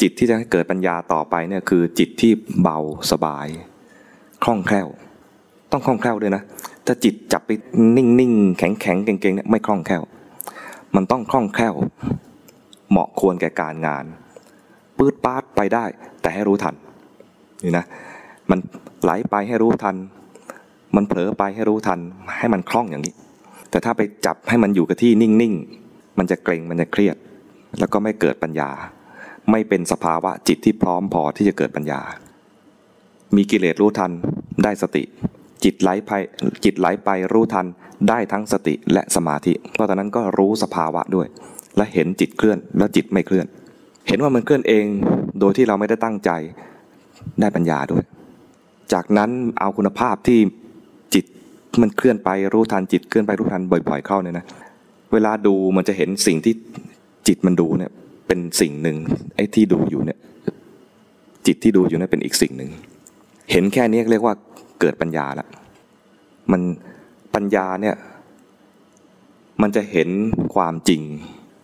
จิตที่จะให้เกิดปัญญาต่อไปเนี่ยคือจิตที่เบาสบายคล่องแคล่วต้องคล่องแคล่วด้วยนะถ้าจิตจับไปนิ่งๆแข็งๆเก่งๆเนี่ยไม่คล่องแคล่วมันต้องคล่องแคล่วเหมาะควรแก่การงานปื๊ดปาดไปได้แต่ให้รู้ทันนี่นะมันไหลไปให้รู้ทันมันเผลอไปให้รู้ทันให้มันคล่องอย่างนี้แต่ถ้าไปจับให้มันอยู่กับที่นิ่งๆมันจะเกร็งมันจะเครียดแล้วก็ไม่เกิดปัญญาไม่เป็นสภาวะจิตที่พร้อมพอที่จะเกิดปัญญามีกิเลสรู้ทันได้สติจิตไหลไปรู้ทันได้ทั้งสติและสมาธิเพราะฉะนั้นก็รู้สภาวะด้วยและเห็นจิตเคลื่อนแล้วจิตไม่เคลื่อนเห็นว่ามันเคลื่อนเองโดยที่เราไม่ได้ตั้งใจได้ปัญญาด้วยจากนั้นเอาคุณภาพที่จิตมันเคลื่อนไปรู้ทันจิตเคลื่อนไปรู้ทันบ่อยๆเข้าเนี่ยนะเวลาดูมันจะเห็นสิ่งที่จิตมันดูเนี่ยเป็นสิ่งหนึ่งไอ้ที่ดูอยู่เนี่ยจิตที่ดูอยู่เนี่ยเป็นอีกสิ่งหนึ่งเห็นแค่นี้เรียกว่าเกิดปัญญาละมันปัญญาเนี่ยมันจะเห็นความจริง